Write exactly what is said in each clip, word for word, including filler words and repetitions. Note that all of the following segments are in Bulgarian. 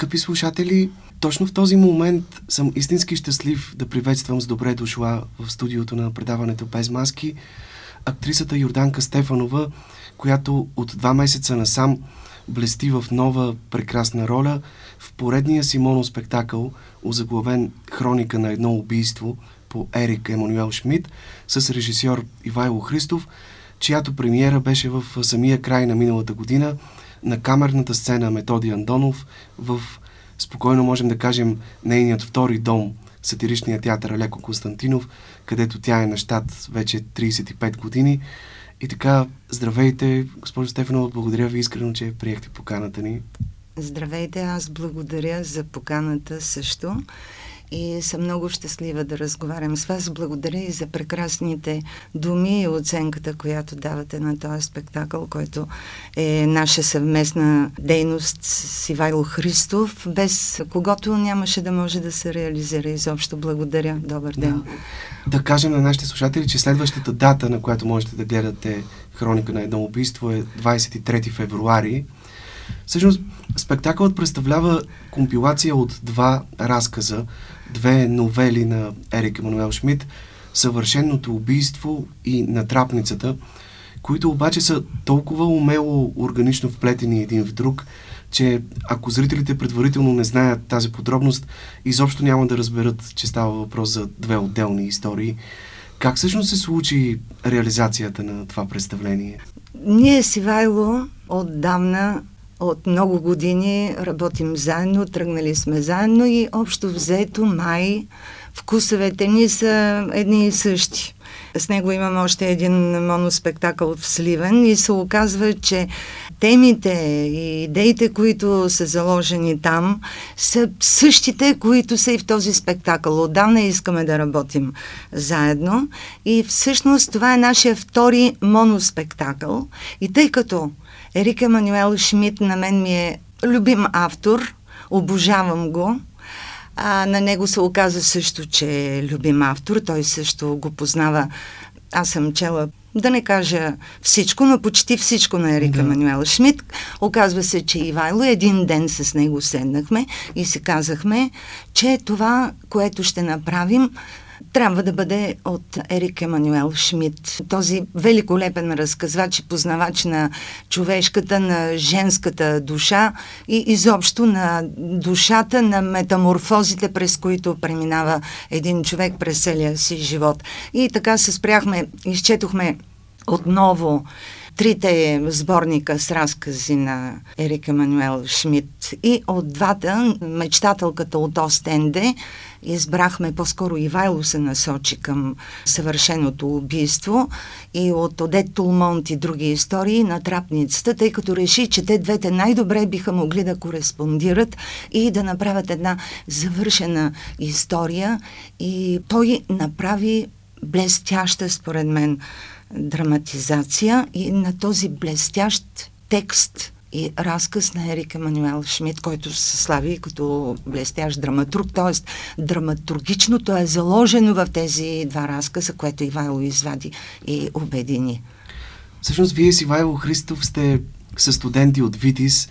Скъпи слушатели, точно в този момент съм истински щастлив да приветствам с добре дошла в студиото на предаването Без маски актрисата Йорданка Стефанова, която от два месеца насам блести в нова прекрасна роля в поредния си моноспектакъл, озаглавен Хроника на едно убийство по Ерик-Еманюел Шмит с режисьор Ивайло Христов, чиято премиера беше в самия край на миналата година на камерната сцена Методия Андонов в, спокойно можем да кажем, нейният втори дом, Сатиричният театър Алеко Константинов, където тя е на щат вече трийсет и пет години. И така, здравейте, госпожо Стефанова, благодаря ви искрено, че приехте поканата ни. Здравейте, аз благодаря за поканата също и съм много щастлива да разговарям с вас. Благодаря и за прекрасните думи и оценката, която давате на този спектакъл, който е наша съвместна дейност с Ивайло Христов, без когото нямаше да може да се реализира изобщо. Благодаря. Добър ден. Да, да кажем на нашите слушатели, че следващата дата, на която можете да гледате Хроника на едно убийство, е двайсет и трети февруари. Всъщност, спектакълът представлява компилация от два разказа, две новели на Ерик-Еманюел Шмит, Съвършенното убийство и Натрапницата, които обаче са толкова умело органично вплетени един в друг, че ако зрителите предварително не знаят тази подробност, изобщо няма да разберат, че става въпрос за две отделни истории. Как всъщност се случи реализацията на това представление? Ние с Ивайло отдавна, от много години работим заедно, тръгнали сме заедно и общо взето май вкусовете ни са едни и същи. С него имам още един моноспектакъл в Сливен и се оказва, че темите и идеите, които са заложени там, са същите, които са и в този спектакъл. Отдавна искаме да работим заедно и всъщност това е нашия втори моноспектакъл. И тъй като Ерик-Еманюел Шмит на мен ми е любим автор, обожавам го. А на него се оказа също, че е любим автор, той също го познава. Аз съм чела, да не кажа всичко, но почти всичко на Ерик-Еманюел Шмит. Оказва се, че Ивайло, един ден с него седнахме и се казахме, че това, което ще направим, трябва да бъде от Ерик-Еманюел Шмит. Този великолепен разказвач и познавач на човешката, на женската душа и изобщо на душата, на метаморфозите, през които преминава един човек през целия си живот. И така се спряхме, изчетохме отново трите сборника с разкази на Ерик-Еманюел Шмит и от двата, мечтателката от Остенде, избрахме, по-скоро Ивайло се насочи към Съвършеното убийство и от Одет Тулмонт и други истории на Трапницата, тъй като реши, че те двете най-добре биха могли да кореспондират и да направят една завършена история и той направи блестяща, според мен, драматизация и на този блестящ текст и разказ на Ерик-Еманюел Шмит, който се слави като блестящ драматург, т.е. драматургичното е заложено в тези два разказа, което Ивайло извади и обедини. Всъщност, вие с Ивайло Христов сте със студенти от ВИТИЗ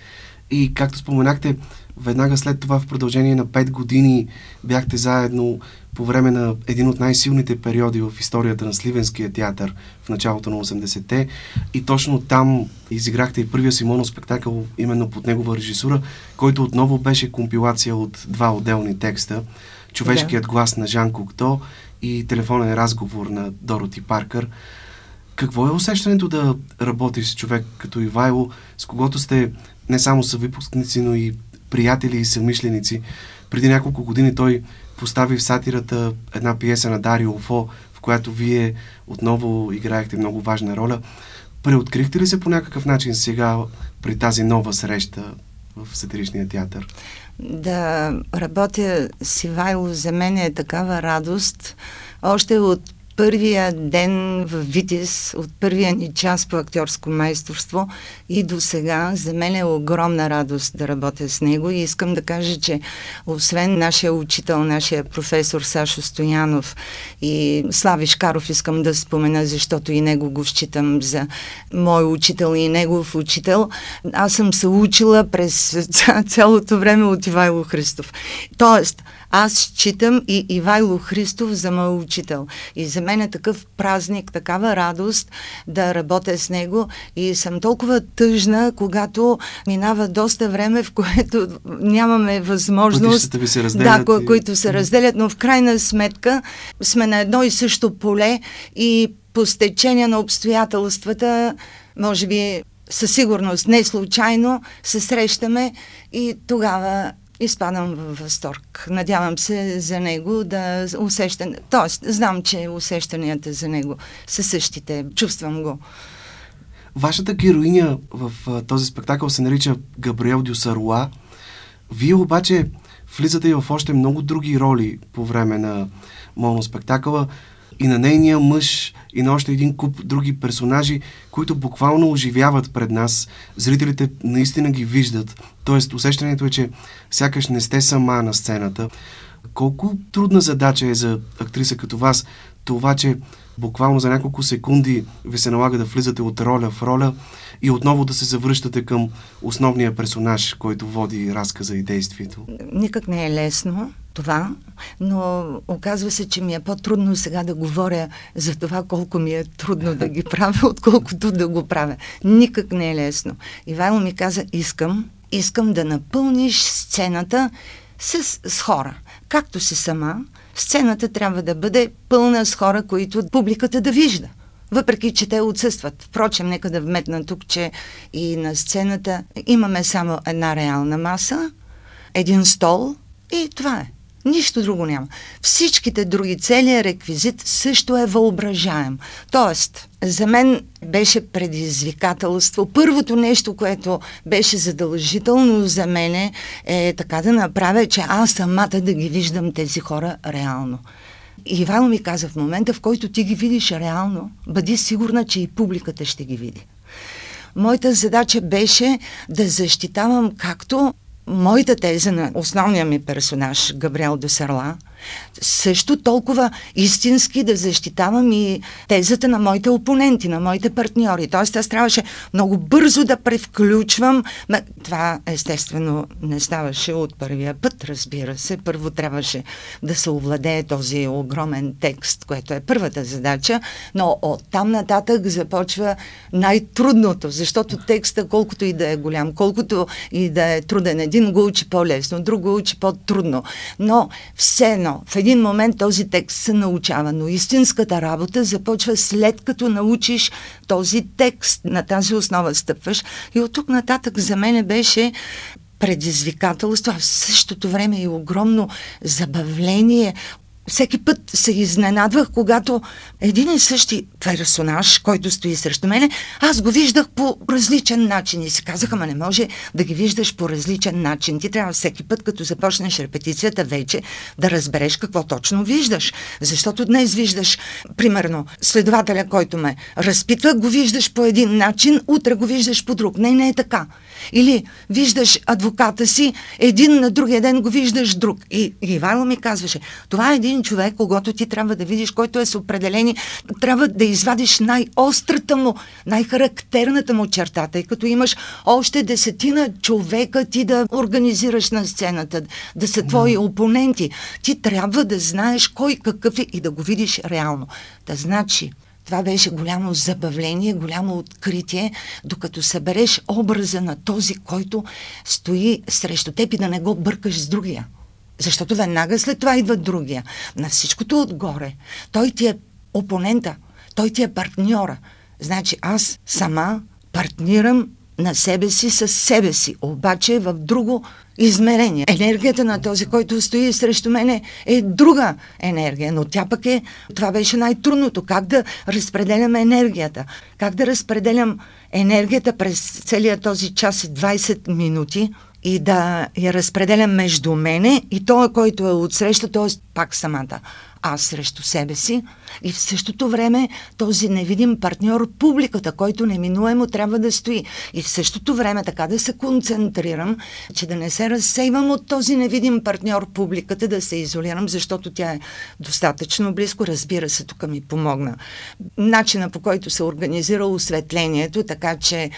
и, както споменахте, веднага след това в продължение на пет години бяхте заедно по време на един от най-силните периоди в историята на Сливенския театър в началото на осемдесетте и точно там изиграхте и първия си моноспектакъл именно под негова режисура, който отново беше компилация от два отделни текста. Човешкият глас на Жан Кокто и Телефонен разговор на Дороти Паркър. Какво е усещането да работиш с човек като Ивайло, с когото сте не само съвипускници, но и приятели и съмишленици? Преди няколко години той постави в сатирата една пиеса на Дарио Фо, в която вие отново играехте много важна роля. Преоткрихте ли се по някакъв начин сега при тази нова среща в Сатиричния театър? Да работя с Ивайло за мен е такава радост. Още от първия ден в ВИТИЗ, от първия ни час по актьорско майсторство и до сега, за мен е огромна радост да работя с него и искам да кажа, че освен нашия учител, нашия професор Сашо Стоянов и Слави Шкаров искам да спомена, защото и него го считам за мой учител и негов учител. Аз съм се учила през цялото време от Ивайло Христов. Тоест, аз считам и Ивайло Христов за мой учител. И за мен е такъв празник, такава радост да работя с него и съм толкова тъжна, когато минава доста време, в което нямаме възможност, се да, ко- и... които се разделят, но в крайна сметка сме на едно и също поле и по стечение на обстоятелствата, може би със сигурност, не случайно, се срещаме и тогава изпадам в възторг. Надявам се за него да усещам... Тоест, знам, че усещанията за него са същите. Чувствам го. Вашата героиня в този спектакъл се нарича Габриел Дюсаруа. Вие обаче влизате и в още много други роли по време на моноспектакъла. И на нейния мъж, и на още един куп други персонажи, които буквално оживяват пред нас. Зрителите наистина ги виждат. Тоест, усещането е, че сякаш не сте сама на сцената. Колко трудна задача е за актриса като вас това, че буквално за няколко секунди ви се налага да влизате от роля в роля и отново да се завръщате към основния персонаж, който води разказа и действието? Никак не е лесно това, но оказва се, че ми е по-трудно сега да говоря за това колко ми е трудно да ги правя, отколкото да го правя. Никак не е лесно. Ивайло ми каза, искам, искам да напълниш сцената с, с хора. Както си сама, сцената трябва да бъде пълна с хора, които публиката да вижда, въпреки че те отсъстват. Впрочем, нека да вметна тук, че и на сцената имаме само една реална маса, един стол и това е. Нищо друго няма. Всичките други, целият реквизит също е въображаем. Тоест, за мен беше предизвикателство. Първото нещо, което беше задължително за мене е така да направя, че аз самата да ги виждам тези хора реално. И Ивайло ми каза, в момента, в който ти ги видиш реално, бъди сигурна, че и публиката ще ги види. Моята задача беше да защитавам както моята теза на основния ми персонаж, Габриел Дюсаруа, също толкова истински да защитавам и тезата на моите опоненти, на моите партньори. Тоест, аз трябваше много бързо да превключвам. Това, естествено, не ставаше от първия път, разбира се. Първо трябваше да се овладее този огромен текст, което е първата задача, но от там нататък започва най-трудното, защото текста, колкото и да е голям, колкото и да е труден, един го учи по-лесно, друг го учи по-трудно. Но все едно, в един момент този текст се научава, но истинската работа започва след като научиш този текст, на тази основа стъпваш. И от тук нататък за мен беше предизвикателство, а в същото време и огромно забавление. Всеки път се изненадвах, когато един и същи персонаж, който стои срещу мене, аз го виждах по различен начин. И си казаха, ама не може да ги виждаш по различен начин. Ти трябва всеки път, като започнеш репетицията вече, да разбереш какво точно виждаш. Защото днес виждаш, примерно, следователя, който ме разпитва, го виждаш по един начин, утре го виждаш по друг. Не, не е така. Или виждаш адвоката си, един на другия ден го виждаш друг. И Ивайло ми казваше, това е един човек, когато ти трябва да видиш, който е с определени, трябва да извадиш най-острата му, най-характерната му черта, тъй като имаш още десетина човека ти да организираш на сцената, да са твои опоненти. Ти трябва да знаеш кой какъв е и да го видиш реално. Та значи, това беше голямо забавление, голямо откритие, докато събереш образа на този, който стои срещу теб и да не го бъркаш с другия. Защото веднага след това идва другия. На всичкото отгоре. Той ти е опонента. Той ти е партньора. Значи аз сама партнирам на себе си с себе си. Обаче в друго измерение. Енергията на този, който стои срещу мене, е друга енергия. Но тя пък е... Това беше най-трудното. Как да разпределям енергията. Как да разпределям енергията през целия този час и двайсет минути и да я разпределям между мене и той, който е отсреща, т.е. пак самата аз срещу себе си, и в същото време този невидим партньор, публиката, който неминуемо трябва да стои. И в същото време така да се концентрирам, че да не се разсейвам от този невидим партньор, публиката, да се изолирам, защото тя е достатъчно близко. Разбира се, тук ми помогна начина, по който се организира осветлението, така че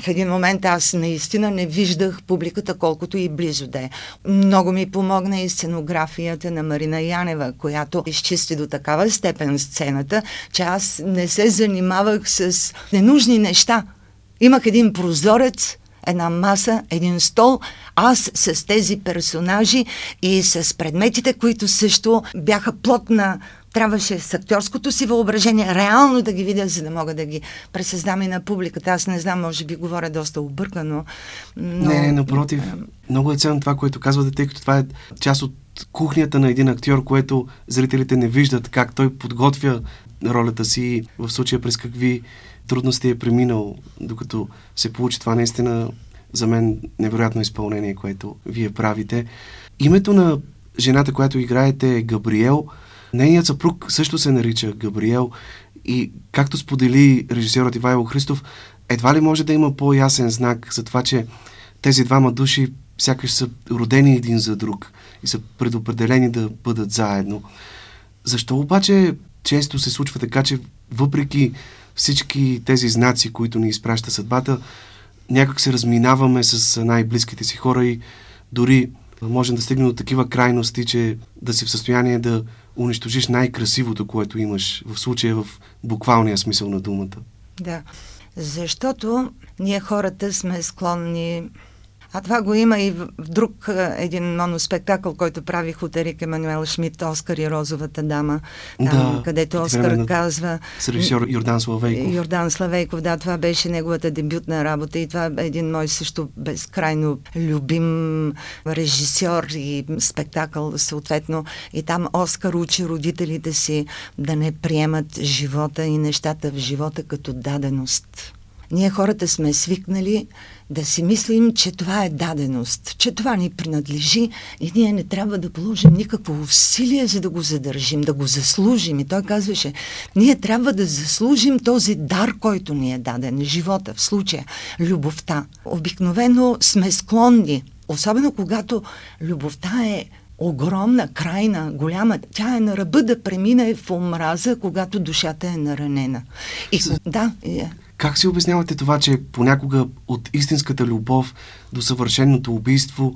в един момент аз наистина не виждах публиката, колкото и близо да е. Много ми помогна и сценографията на Марина Янева, която изчисти до такава степен сцената, че аз не се занимавах с ненужни неща. Имах един прозорец, една маса, един стол. Аз с тези персонажи и с предметите, които също бяха плод на... Трябваше с актьорското си въображение реално да ги видя, за да мога да ги пресъздам и на публиката. Аз не знам, може би говоря доста объркано. Но... Не, не, напротив. Много е ценно това, което казвате, тъй като това е част от кухнята на един актьор, което зрителите не виждат, как той подготвя ролята си, в случая през какви трудности е преминал, докато се получи това наистина за мен невероятно изпълнение, което вие правите. Името на жената, която играете, е Габриел. Нейният съпруг също се нарича Габриел и, както сподели режисьорът Ивайло Христов, едва ли може да има по-ясен знак за това, че тези двама души сякаш са родени един за друг и са предопределени да бъдат заедно. Защо обаче често се случва така, че въпреки всички тези знаци, които ни изпраща съдбата, някак се разминаваме с най-близките си хора и дори можем да стигнем до такива крайности, че да си в състояние да унищожиш най-красивото, което имаш, в случая в буквалния смисъл на думата. Да, защото ние хората сме склонни... А това го има и в друг един моноспектакъл, който правих от Ерик-Еманюел Шмит, Оскар и Розовата дама, там, да, където Оскар казва... С режисьор Йордан Славейков. Йордан Славейков, да, това беше неговата дебютна работа и това е един мой също безкрайно любим режисьор и спектакъл съответно. И там Оскар учи родителите си да не приемат живота и нещата в живота като даденост. Ние хората сме свикнали да си мислим, че това е даденост, че това ни принадлежи и ние не трябва да положим никакво усилие, за да го задържим, да го заслужим. И той казваше, ние трябва да заслужим този дар, който ни е даден, живота, в случая любовта. Обикновено сме склонни, особено когато любовта е огромна, крайна, голяма. Тя е на ръба да премине в омраза, когато душата е наранена. И да... Как си обяснявате това, че понякога от истинската любов до съвършеното убийство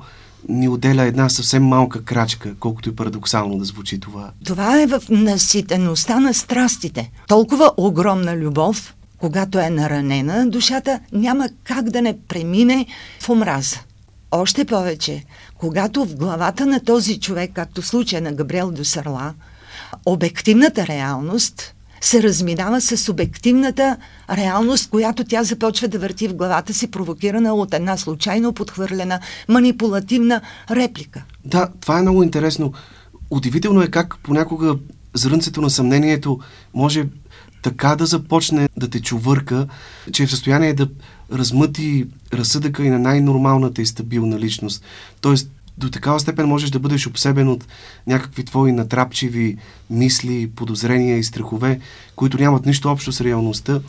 ни отделя една съвсем малка крачка, колкото и парадоксално да звучи това? Това е в наситеността на страстите. Толкова огромна любов, когато е наранена душата, няма как да не премине в омраза. Още повече, когато в главата на този човек, както в случая на Габриел Дюсаруа, обективната реалност се разминава с субективната реалност, която тя започва да върти в главата си, провокирана от една случайно подхвърлена манипулативна реплика. Да, това е много интересно. Удивително е как понякога зрънцето на съмнението може така да започне да те чувърка, че е в състояние да размъти разсъдъка и на най-нормалната и стабилна личност. Тоест, до такава степен можеш да бъдеш обсебен от някакви твои натрапчиви мисли, подозрения и страхове, които нямат нищо общо с реалността,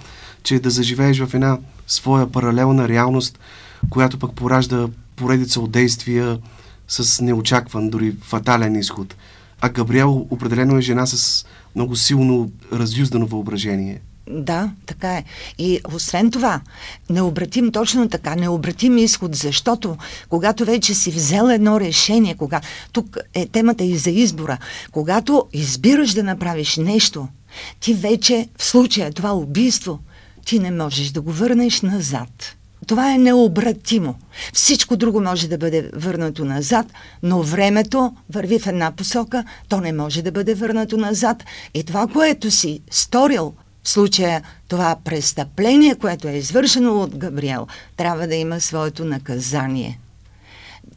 че да заживееш в една своя паралелна реалност, която пък поражда поредица от действия с неочакван, дори фатален изход. А Габриел определено е жена с много силно разюздано въображение. Да, така е. И освен това, необратим, точно така, необратим изход, защото когато вече си взела едно решение, кога, тук е темата и за избора, когато избираш да направиш нещо, ти вече, в случая това убийство, ти не можеш да го върнеш назад. Това е необратимо. Всичко друго може да бъде върнато назад, но времето върви в една посока, то не може да бъде върнато назад. И това, което си сторил, в случая това престъпление, което е извършено от Габриел, трябва да има своето наказание.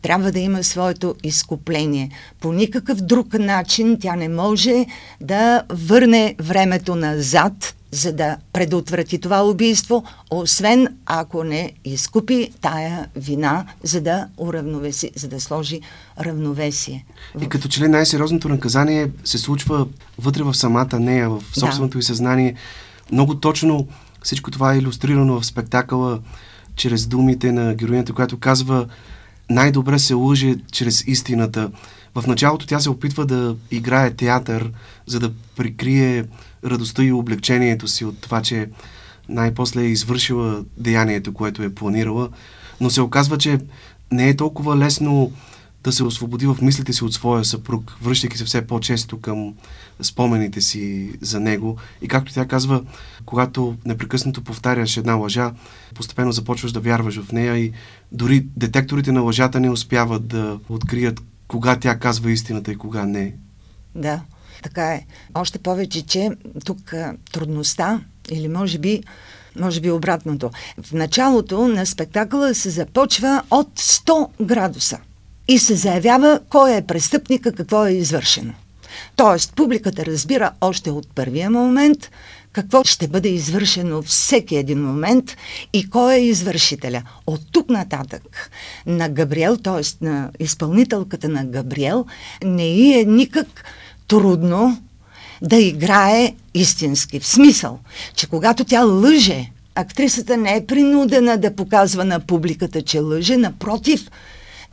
Трябва да има своето изкупление. По никакъв друг начин тя не може да върне времето назад за да предотврати това убийство, освен ако не изкупи тая вина, за да уравновеси, за да сложи равновесие. И като че ли най-сериозното наказание се случва вътре в самата нея, в собственото да. ѝ съзнание. Много точно всичко това е илюстрирано в спектакъла чрез думите на героинята, която казва: най-добре се лъже чрез истината. В началото тя се опитва да играе театър, за да прикрие радостта и облегчението си от това, че най-после е извършила деянието, което е планирала, но се оказва, че не е толкова лесно да се освободи в мислите си от своя съпруг, връщайки се все по-често към спомените си за него. И както тя казва, когато непрекъснато повтаряш една лъжа, постепенно започваш да вярваш в нея и дори детекторите на лъжата не успяват да открият кога тя казва истината и кога не. Да, така е. Още повече, че тук а, трудността, или може би, може би обратното. В началото на спектакъла се започва от сто градуса и се заявява кой е престъпника, какво е извършено. Тоест, публиката разбира още от първия момент какво ще бъде извършено всеки един момент и кой е извършителя. От тук нататък на Габриел, т.е. на изпълнителката на Габриел, не е никак трудно да играе истински. В смисъл, че когато тя лъже, актрисата не е принудена да показва на публиката, че лъже. Напротив,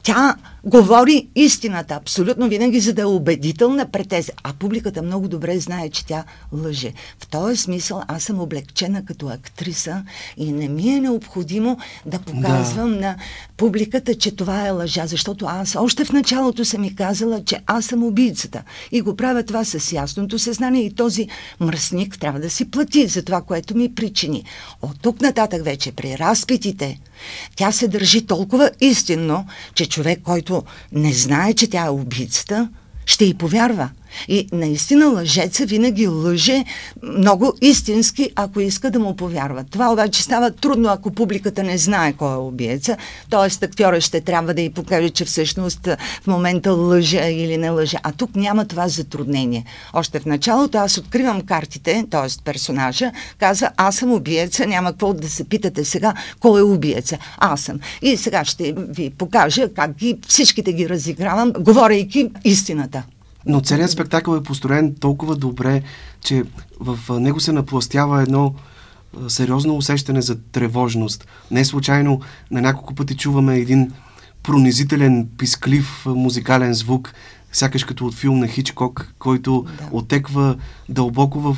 тя говори истината абсолютно винаги, за да е убедителна пред тези. А публиката много добре знае, че тя лъже. В този смисъл аз съм облегчена като актриса и не ми е необходимо да показвам да. на публиката, че това е лъжа, защото аз още в началото съм и казала, че аз съм убийцата. И го правя това с ясното съзнание и този мръсник трябва да си плати за това, което ми причини. От тук нататък вече при разпитите тя се държи толкова истинно, че човек, който не знае, че тя е убийцата, ще й повярва. И наистина лъжеца винаги лъже много истински, ако иска да му повярва. Това обаче става трудно, ако публиката не знае кой е убийца. Тоест актьора ще трябва да й покаже, че всъщност в момента лъже или не лъже. А тук няма това затруднение. Още в началото аз откривам картите, т.е. персонажа казва: аз съм убийца, няма какво да се питате сега кой е убийца. Аз съм. И сега ще ви покажа как ги, всичките ги разигравам, говорейки истината. Но целият спектакъл е построен толкова добре, че в него се напластява едно сериозно усещане за тревожност. Не случайно на няколко пъти чуваме един пронизителен, писклив музикален звук, сякаш като от филм на Хичкок, който да. отеква дълбоко в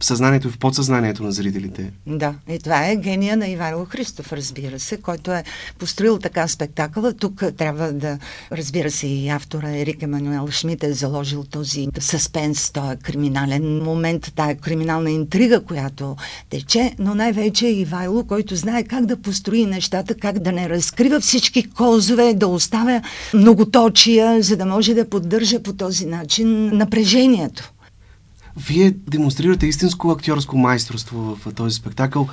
съзнанието и в подсъзнанието на зрителите. Да, и това е гения на Ивайло Христов, разбира се, който е построил така спектакъла. Тук трябва да, разбира се, и автора Ерик-Еманюел Шмит е заложил този съспенс, този криминален момент, тая криминална интрига, която тече, но най-вече е Ивайло, който знае как да построи нещата, как да не разкрива всички козове, да оставя многоточия, за да може да поддържа по този начин напрежението. Вие демонстрирате истинско актьорско майсторство в този спектакъл.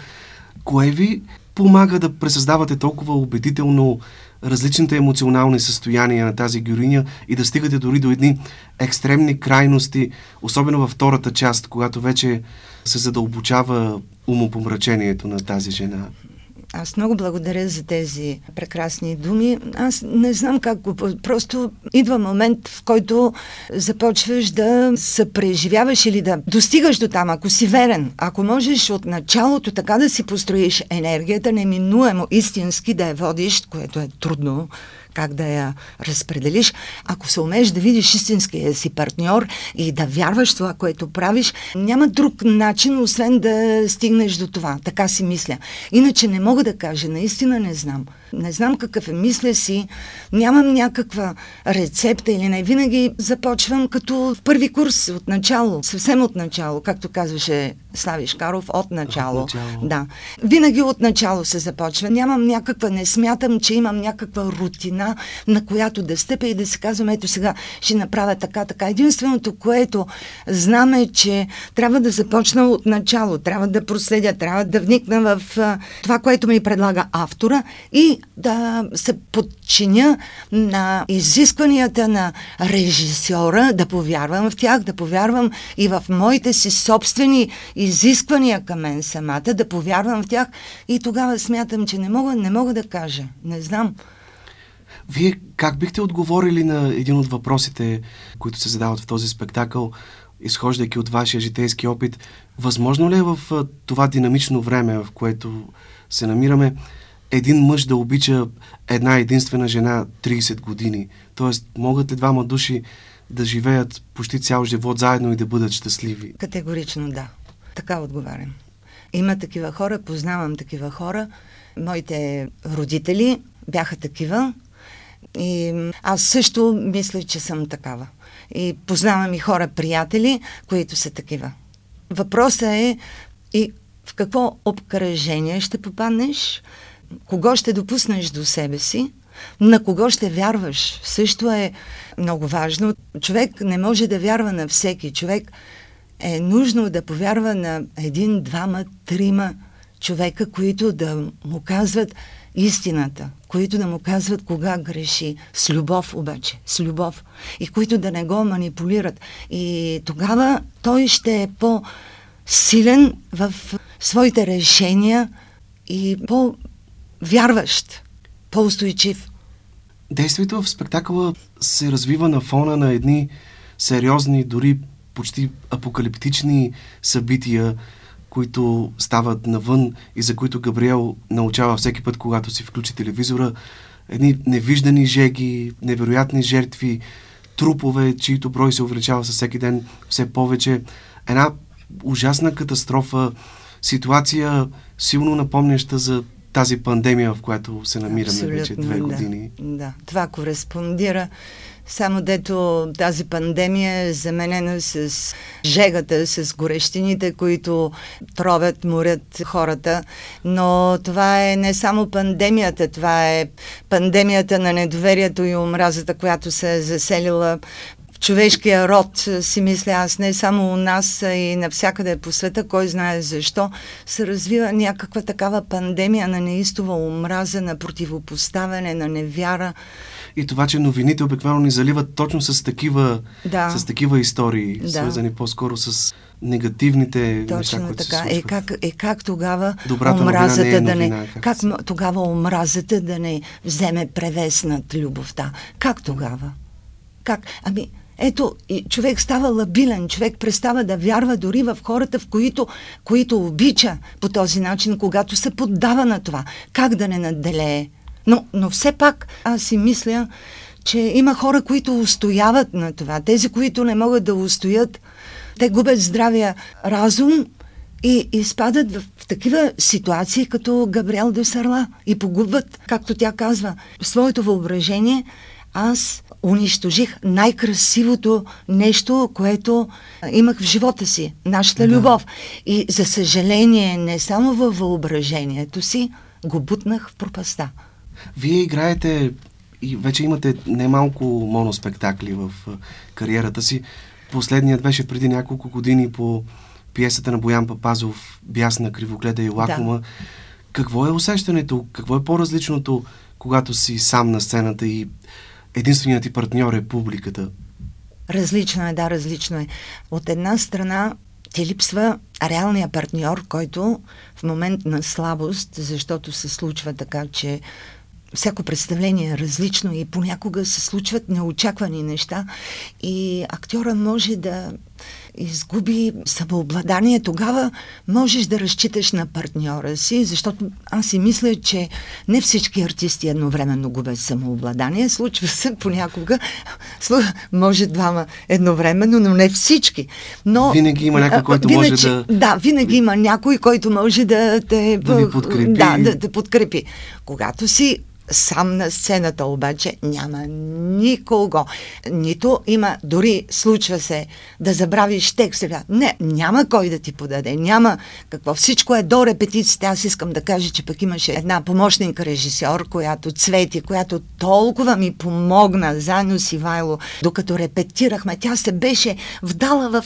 Кое ви помага да пресъздавате толкова убедително различните емоционални състояния на тази героиня и да стигате дори до едни екстремни крайности, особено във втората част, когато вече се задълбочава умопомрачението на тази жена? Аз много благодаря за тези прекрасни думи. Аз не знам как го... Просто идва момент, в който започваш да съпреживяваш или да достигаш до там, ако си верен. Ако можеш от началото така да си построиш енергията, неминуемо истински да я водиш, което е трудно, как да я разпределиш. Ако се умееш да видиш истинския си партньор и да вярваш това, което правиш, няма друг начин, освен да стигнеш до това. Така си мисля. Иначе не мога да кажа. Наистина не знам. Не знам какъв е. Мисля си. Нямам някаква рецепта или не. Винаги започвам като в първи курс от начало. Съвсем от начало. Както казваше Слави Шкаров, от начало. От начало. Да. Винаги от начало се започва. Нямам някаква, не смятам, че имам някаква рутина, на която да стъпя и да се казвам: ето сега ще направя така, така. Единственото, което знам, е, че трябва да започна от начало, трябва да проследя, трябва да вникна в а, това, което ми предлага автора и да се подчиня на изискванията указанията на режисьора, да повярвам в тях, да повярвам и в моите си собствени изисквания към мен самата, да повярвам в тях, и тогава смятам, че не мога, не мога да кажа. Не знам. Вие как бихте отговорили на един от въпросите, които се задават в този спектакъл, изхождайки от вашия житейски опит? Възможно ли е в това динамично време, в което се намираме, един мъж да обича една единствена жена трийсет години? Тоест, могат ли двама души да живеят почти цял живот заедно и да бъдат щастливи? Категорично да. Така отговарям. Има такива хора, познавам такива хора. Моите родители бяха такива. И аз също мисля, че съм такава. И познавам и хора, приятели, които са такива. Въпросът е и в какво обкръжение ще попаднеш, кого ще допуснеш до себе си, на кого ще вярваш. Също е много важно. Човек не може да вярва на всеки. Човек е нужно да повярва на един, двама, трима човека, които да му казват истината, които да му казват кога греши, с любов обаче, с любов, и които да не го манипулират. И тогава той ще е по-силен в своите решения и по-вярващ, по-устойчив. Действието в спектакъла се развива на фона на едни сериозни, дори почти апокалиптични събития, които стават навън и за които Габриел научава всеки път, когато си включи телевизора. Едни невиждани жеги, невероятни жертви, трупове, чието брой се увеличава със всеки ден все повече. Една ужасна катастрофа, ситуация, силно напомняща за тази пандемия, в която се намираме. Абсолютно, вече две години. Да, да, това кореспондира. Само дето тази пандемия е заменена с жегата, с горещините, които тровят, морят хората. Но това е не само пандемията, това е пандемията на недоверието и омразата, която се е заселила в човешкия род, си мисля аз, не само у нас, а и навсякъде по света, кой знае защо, се развива някаква такава пандемия на неистова омраза, на противопоставяне, на невяра. И това, че новините обикновено ни заливат точно с такива, да. с такива истории, да. свързани по-скоро с негативните точно неща, които така. се случват. Е, как, е, как тогава Добрата омразата не е новина, да не... Как, как се... тогава омразата да не вземе превес над любовта? Как тогава? Как? Ами, ето, човек става лабилен, човек престава да вярва дори в хората, в които, които обича по този начин, когато се поддава на това. Как да не надделее? Но, но все пак аз си мисля, че има хора, които устояват на това. Тези, които не могат да устоят, те губят здравия разум и изпадат в, в такива ситуации, като Габриел Дюсаруа, и погубват, както тя казва, своето въображение. Аз унищожих най-красивото нещо, което имах в живота си, нашата да. любов. И за съжаление, не само във въображението си, го бутнах в пропаста. Вие играете и вече имате немалко моноспектакли в кариерата си. Последният беше преди няколко години по пиесата на Боян Папазов „Бясна, Кривогледа и Лакума". Да. Какво е усещането? Какво е по-различното, когато си сам на сцената и единственият ти партньор е публиката? Различно е, да, различно е. От една страна ти липсва реалния партньор, който в момент на слабост, защото се случва така, че всяко представление е различно и понякога се случват неочаквани неща и актьора може да изгуби самообладание. Тогава можеш да разчиташ на партньора си, защото аз си мисля, че не всички артисти едновременно губят самообладание. Случва се понякога, може двама едновременно, но не всички. Но винаги има някой, който винаги, може да... Да, винаги има някой, който може да те да подкрепи. Да, да те подкрепи. Когато си сам на сцената обаче няма никого. Нито има, дори случва се да забравиш текст. Не, няма кой да ти подаде. Няма какво. Всичко е до репетицията. Аз искам да кажа, че пък имаше една помощника режисьор, която Цвети, която толкова ми помогна заедно с Ивайло, докато репетирахме. Тя се беше вдала в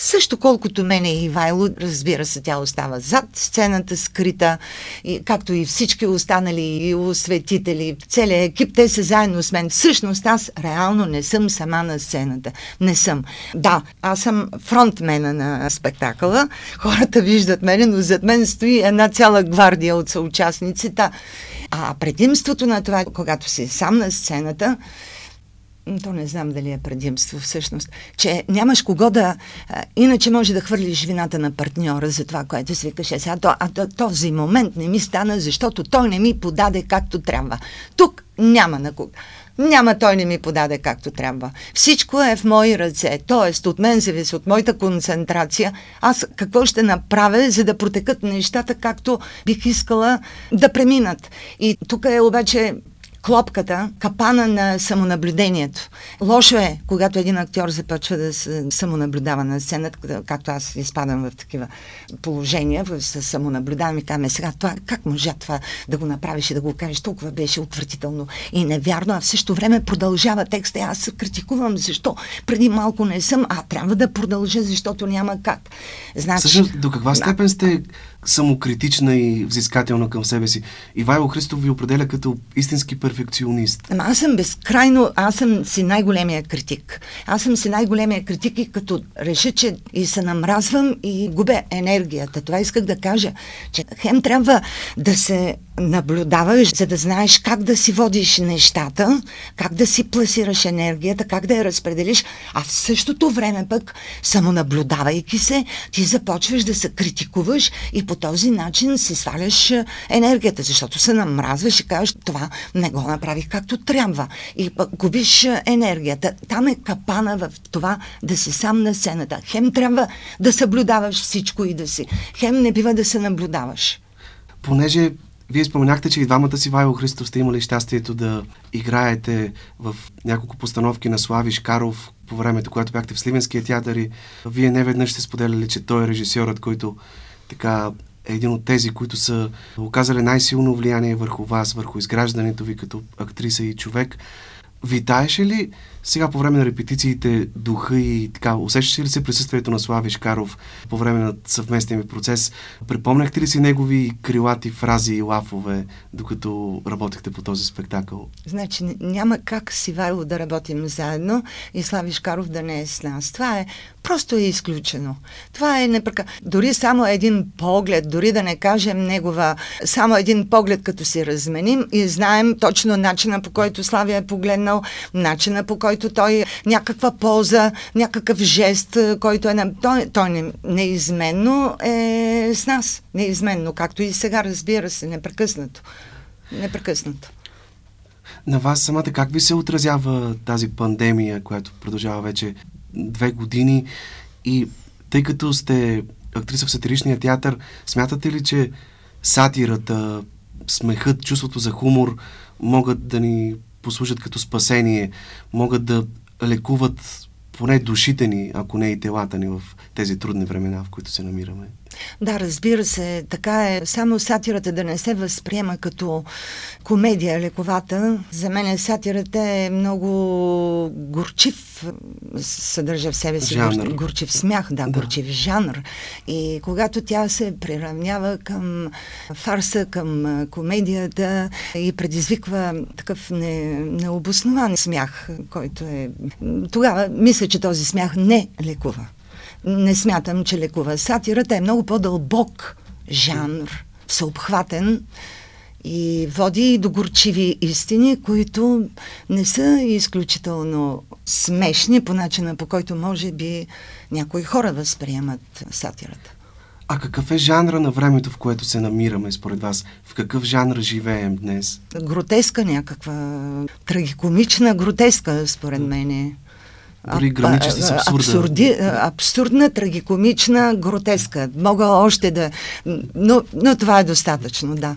също колкото мене и Ивайло. Разбира се, тя остава зад сцената скрита, и, както и всички останали и осветители, целият екип, те са заедно с мен. Всъщност аз реално не съм сама на сцената. Не съм. Да, аз съм фронтмена на спектакъла. Хората виждат мене, но зад мен стои една цяла гвардия от съучастниците. А предимството на това, когато си сам на сцената, то не знам дали е предимство всъщност, че нямаш кого да... А, иначе може да хвърлиш вината на партньора за това, което си викаш. А, то, а то, този момент не ми стана, защото той не ми подаде както трябва. Тук няма на кого. Няма, той не ми подаде както трябва. Всичко е в мои ръце. Тоест, от мен зависи, от моята концентрация. Аз какво ще направя, за да протекат нещата, както бих искала да преминат. И тук е обаче... клопката, капана на самонаблюдението. Лошо е, когато един актьор започва да се самонаблюдава на сцената, както аз изпадам в такива положения, се самонаблюдавам и казвам, сега това, как можа това да го направиш и да го кажеш, толкова беше отвратително и невярно, а в същото време продължава текста и аз се критикувам, защо преди малко не съм, а трябва да продължа, защото няма как. Значи, също, до каква степен сте самокритична и взискателна към себе си? Ивайло Христов ви определя като истински перфекционист. Ама аз съм безкрайно, аз съм си най-големия критик. Аз съм си най-големия критик и като реша, че и се намразвам и губя енергията. Това исках да кажа, че хем трябва да се наблюдаваш, за да знаеш как да си водиш нещата, как да си пласираш енергията, как да я разпределиш, а в същото време пък, самонаблюдавайки се, ти започваш да се критикуваш и по този начин си сваляш енергията, защото се намразваш и кажеш, това не го направих както трябва. И пък губиш енергията. Там е капана в това да си сам на сцената. Хем трябва да съблюдаваш всичко и да си. Хем не бива да се наблюдаваш. Понеже вие споменахте, че и двамата си, Ивайло Христов, сте имали щастието да играете в няколко постановки на Слави Шкаров по времето, когато бяхте в Сливенския театър, и вие неведнъж сте споделяли, че той е режисьорът, който така е един от тези, които са оказали най-силно влияние върху вас, върху изграждането ви като актриса и човек. Витаеше ли сега по време на репетициите духа и така, усещаше ли се присъствието на Слави Шкаров по време на съвместния ми процес? Припомняхте ли си негови крилати фрази и лафове, докато работехте по този спектакъл? Значи няма как с Ивайло да работим заедно и Слави Шкаров да не е с нас. Това е просто е изключено. Това е непрека... Дори само един поглед, дори да не кажем негова, само един поглед, като си разменим и знаем точно начина, по който Славия е погледнал, начина, по който който той някаква полза, някакъв жест, който е на... Той, той не, неизменно е с нас. Неизменно, както и сега, разбира се, непрекъснато. Непрекъснато. На вас самата как ви се отразява тази пандемия, която продължава вече две години? И тъй като сте актриса в Сатиричния театър, смятате ли, че сатирата, смехът, чувството за хумор могат да ни послужат като спасение, могат да лекуват поне душите ни, ако не и телата ни в тези трудни времена, в които се намираме? Да, разбира се, така е. Само сатирата да не се възприема като комедия лековата. За мен сатирата е много горчив, съдържа в себе си жанр. Горчив смях, да, да, горчив жанр. И когато тя се приравнява към фарса, към комедията и предизвиква такъв не, необоснован смях, който е... Тогава мисля, че този смях не лекува. Не смятам, че лекува. Сатирата е много по-дълбок жанр, всеобхватен и води до горчиви истини, които не са изключително смешни по начина, по който може би някои хора възприемат сатирата. А какъв е жанра на времето, в което се намираме според вас? В какъв жанр живеем днес? Гротеска някаква, трагикомична гротеска според мен. Дори граничещи с абсурда. Абсурди, абсурдна, трагикомична, гротеска. Мога още да... Но, но това е достатъчно, да.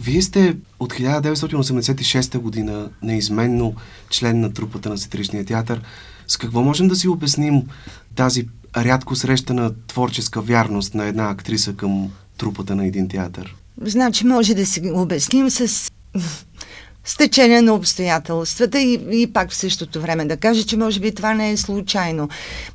Вие сте от хиляда деветстотин осемдесет и шеста година неизменно член на трупата на Сатиричния театър. С какво можем да си обясним тази рядко срещана творческа вярност на една актриса към трупата на един театър? Значи може да си обясним с... с течение на обстоятелствата и, и пак в същото време да кажа, че може би това не е случайно.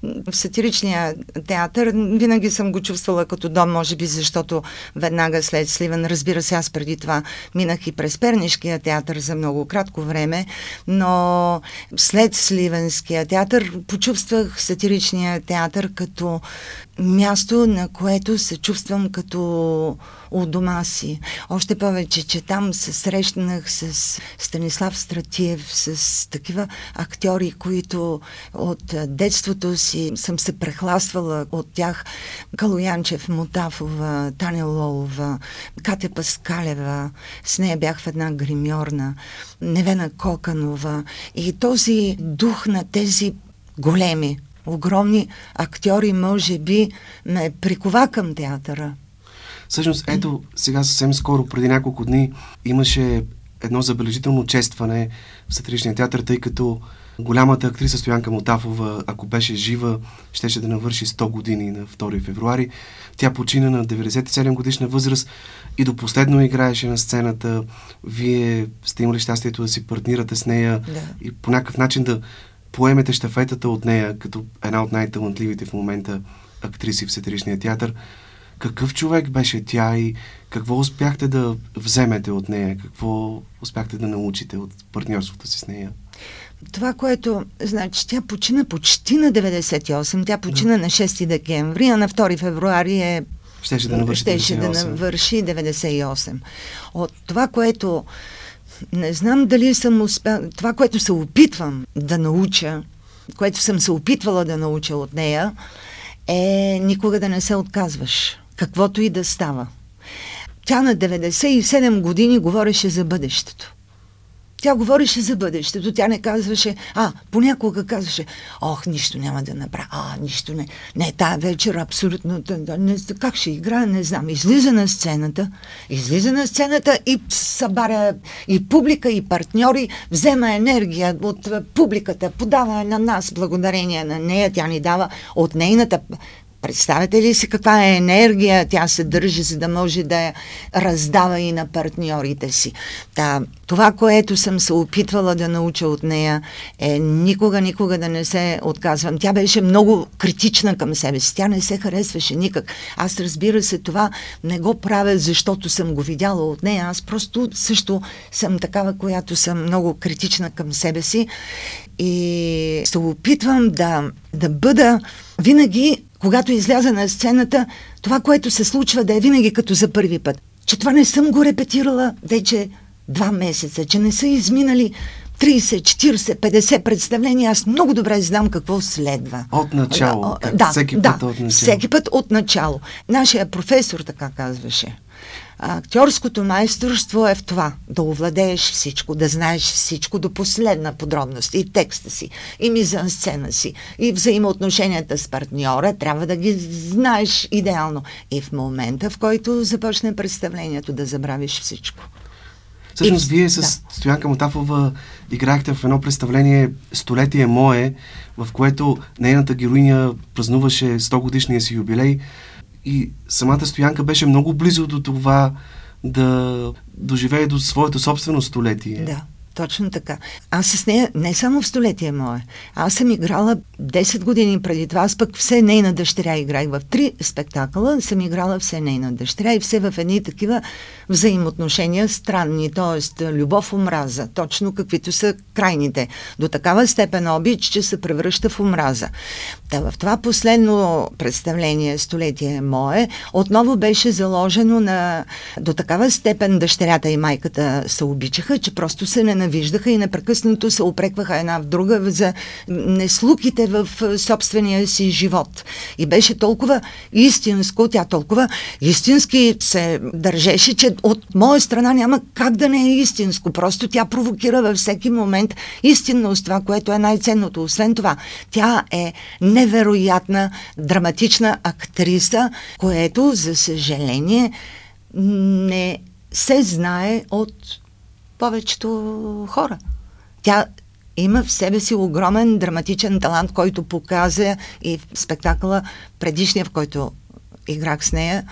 В Сатиричния театър винаги съм го чувствала като дом, може би защото веднага след Сливен, разбира се, аз преди това минах и през Пернишкия театър за много кратко време, но след Сливенския театър почувствах Сатиричния театър като място, на което се чувствам като у дома си. Още повече, че там се срещнах с Станислав Стратиев, с такива актьори, които от детството си съм се прехластвала от тях. Калоянчев, Мутафова, Таня Лолова, Катя Паскалева, с нея бях в една гримьорна, Невена Коканова. И този дух на тези големи, огромни актьори, може би, ме прикова към театъра. Всъщност, ето, сега съвсем скоро, преди няколко дни, имаше едно забележително честване в Сатиричния театър, тъй като голямата актриса Стоянка Мутафова, ако беше жива, щеше да навърши сто години на втори февруари. Тя почина на деветдесет и седем годишна възраст и до последно играеше на сцената. Вие сте имали щастието да си партнирате с нея, да, и по някакъв начин да поемете щафетата от нея, като една от най-талантливите в момента актриси в Сатиричния театър. Какъв човек беше тя и какво успяхте да вземете от нея? Какво успяхте да научите от партньорството си с нея? Това, което, значи, тя почина почти на деветдесет и осем. Тя почина, да, на шести декември, а на втори февруари е... Щеше да навърши деветдесет и осем. Щеше да навърши деветдесет и осем. От това, което... Не знам дали съм успяла... Това, което се опитвам да науча, което съм се опитвала да науча от нея, е никога да не се отказваш, каквото и да става. Тя на деветдесет и седем години говореше за бъдещето. Тя говореше за бъдещето, тя не казваше, а, понякога казваше, ох, нищо няма да направя, а, нищо не, не, тая вечер абсолютно, не, как ще играя, не знам. Излиза на сцената, излиза на сцената и събаря и публика, и партньори, взема енергия от публиката, подава на нас благодарение на нея, тя ни дава от нейната... Представете ли си каква е енергия тя се държи, за да може да я раздава и на партньорите си. Та, това, което съм се опитвала да науча от нея, е никога, никога да не се отказвам. Тя беше много критична към себе си. Тя не се харесваше никак. Аз, разбира се, това не го правя, защото съм го видяла от нея. Аз просто също съм такава, която съм много критична към себе си. И се опитвам да, да бъда винаги, когато изляза на сцената, това, което се случва, да е винаги като за първи път. Че това не съм го репетирала вече два месеца, че не са изминали трийсет, четирийсет, петдесет представления. Аз много добре знам какво следва. От начало. Да, всеки път да, от начало. Всеки път от начало. Нашия професор така казваше. Актьорското майсторство е в това, да овладееш всичко, да знаеш всичко до последна подробност, и текста си, и мизансцена си, и взаимоотношенията с партньора, трябва да ги знаеш идеално. И в момента, в който започне представлението, да забравиш всичко. Всъщност, и... вие с да. Стоянка Мутафова играхте в едно представление "Столетие мое", в което нейната героиня празнуваше сто годишния си юбилей. И самата Стоянка беше много близо до това да доживее до своето собствено столетие. Да, точно така. Аз с нея не само в "Столетие мое", аз съм играла десет години преди това. Аз пък все нейна дъщеря играх в три спектакъла. Съм играла все нейна дъщеря и все в едни такива взаимоотношения странни, т.е. любов-омраза, точно каквито са крайните. До такава степен обич, че се превръща в омраза. Та в това последно представление "Столетие мое" отново беше заложено на... До такава степен дъщерята и майката се обичаха, че просто се ненавиждаха и непрекъснато се опрекваха една в друга за неслуките в собствения си живот. И беше толкова истинско, тя толкова истински се държеше, че от моя страна няма как да не е истинско. Просто тя провокира във всеки момент истинност, това, което е най-ценното. Освен това, тя е невероятна, драматична актриса, което, за съжаление, не се знае от повечето хора. Тя има в себе си огромен драматичен талант, който показа и в спектакъла предишния, в който играх с нея,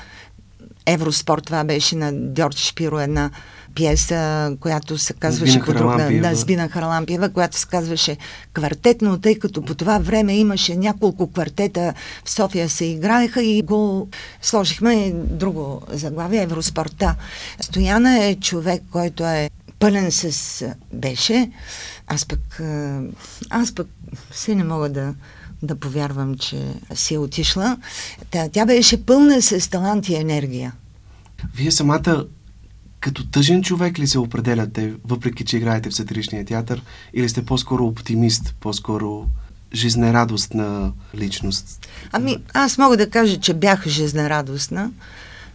"Евроспорт", това беше на Джордж Ширу, една пиеса, която се казваше по друга, да, Сбина Харлампиева, която се казваше квартетно, тъй като по това време имаше няколко квартета в София се играеха и го сложихме друго заглавие, Евроспорта. Стояна е човек, който е пълен с беше. Аз пък, аз пък все не мога да да повярвам, че си е отишла. Та, тя беше пълна с талант и енергия. Вие самата като тъжен човек ли се определяте, въпреки че играете в сатиричния театър, или сте по-скоро оптимист, по-скоро жизнерадостна личност? Ами, аз мога да кажа, че бях жизнерадостна,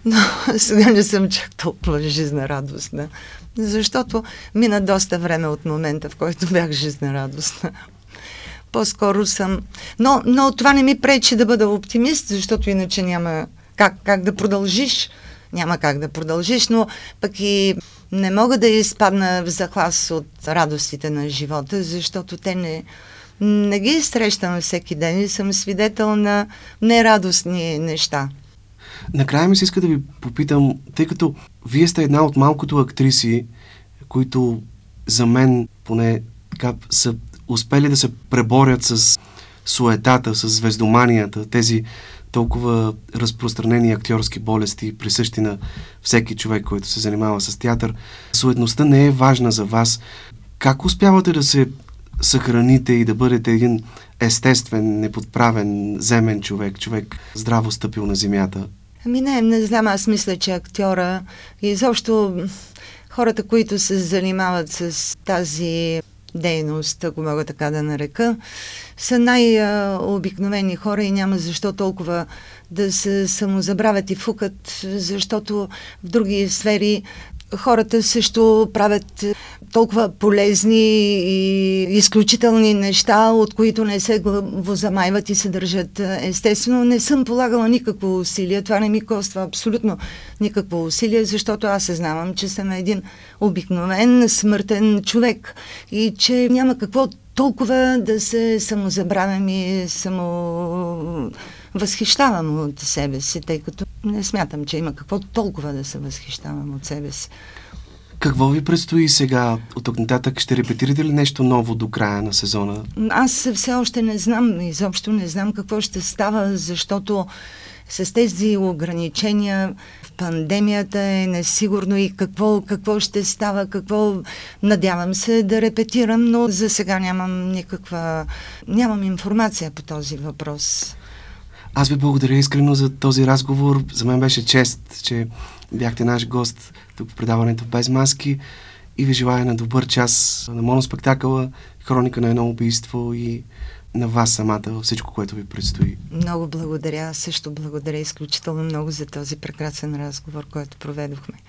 но сега не съм чак толкова жизнерадостна, защото мина доста време от момента, в който бях жизнерадостна. По-скоро съм... Но, но това не ми пречи да бъда оптимист, защото иначе няма как, как да продължиш. Няма как да продължиш, но пък и не мога да изпадна в захлас от радостите на живота, защото те не, не ги срещам всеки ден и съм свидетел на нерадостни неща. Накрая ми се иска да ви попитам, тъй като вие сте една от малкото актриси, които за мен поне така са успели да се преборят с суетата, с звездоманията, тези толкова разпространени актьорски болести, присъщи на всеки човек, който се занимава с театър. Суетността не е важна за вас. Как успявате да се съхраните и да бъдете един естествен, неподправен, земен човек, човек здраво стъпил на земята? Ами не, не знам, аз мисля, че актьора и изобщо хората, които се занимават с тази дейност, ако мога така да нарека, са най-обикновени хора и няма защо толкова да се самозабравят и фукат, защото в други сфери хората също правят толкова полезни и изключителни неща, от които не се главозамайват и се държат естествено. Не съм полагала никакво усилие, това не ми коства абсолютно никакво усилие, защото аз съзнавам, че съм един обикновен, смъртен човек и че няма какво толкова да се самозабравям и само възхищавам от себе си, тъй като не смятам, че има какво толкова да се възхищавам от себе си. Какво ви предстои сега от тук нататък? Ще репетирате ли нещо ново до края на сезона? Аз все още не знам, изобщо не знам какво ще става, защото с тези ограничения в пандемията е несигурно и какво, какво ще става, какво... Надявам се да репетирам, но за сега нямам никаква... Нямам информация по този въпрос. Аз ви благодаря искрено за този разговор. За мен беше чест, че бяхте наш гост тук в предаването Без маски и ви желая на добър час на моноспектакъла Хроника на едно убийство и на вас самата във всичко, което ви предстои. Много благодаря. Също благодаря изключително много за този прекрасен разговор, който проведохме.